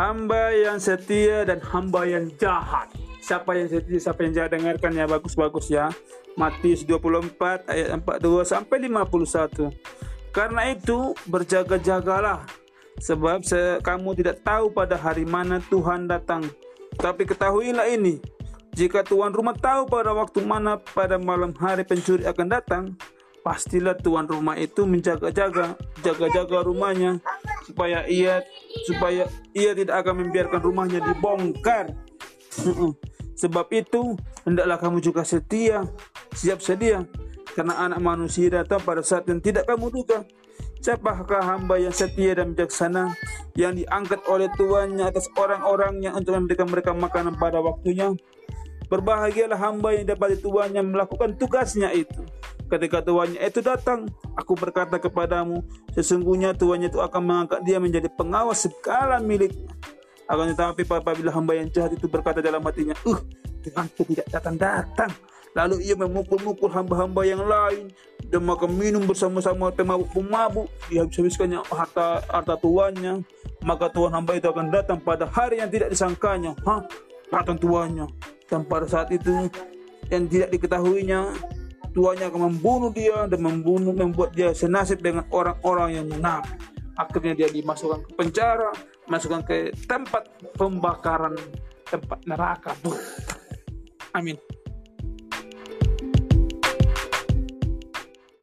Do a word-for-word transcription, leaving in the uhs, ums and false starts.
hamba yang setia dan hamba yang jahat. Siapa yang setia, siapa yang jahat, dengarkan ya, bagus-bagus ya. Matius dua puluh empat ayat empat puluh dua sampai lima puluh satu. Karena itu berjaga-jagalah, sebab kamu tidak tahu pada hari mana Tuhan datang. Tapi ketahuilah ini, jika tuan rumah tahu pada waktu mana pada malam hari pencuri akan datang, pastilah tuan rumah itu menjaga-jaga, jaga-jaga rumahnya, supaya ia supaya ia tidak akan membiarkan rumahnya dibongkar. Sebab itu hendaklah kamu juga setia, siap sedia, karena anak manusia datang pada saat yang tidak kamu duga. Siapakah hamba yang setia dan bijaksana, yang diangkat oleh tuannya atas orang-orangnya untuk memberikan mereka makanan pada waktunya? Berbahagialah hamba yang dapat tuannya melakukan tugasnya itu. Ketika tuannya itu datang, aku berkata kepadamu, sesungguhnya tuannya itu akan mengangkat dia menjadi pengawas segala miliknya. Akan tetapi apabila hamba yang jahat itu berkata dalam hatinya, uh, Tuhanku tidak datang-datang, lalu ia memukul-mukul hamba-hamba yang lain, dan maka minum bersama-sama pemabuk-pemabuk, dihabis-habiskannya harta, harta tuannya. Maka tuan hamba itu akan datang pada hari yang tidak disangkanya, ha, datang tuannya, dan pada saat itu yang tidak diketahuinya, tuannya akan membunuh dia dan membunuh membuat dia senasib dengan orang-orang yang munafik. Akhirnya dia dimasukkan ke penjara, masukkan ke tempat pembakaran, tempat neraka. Amin.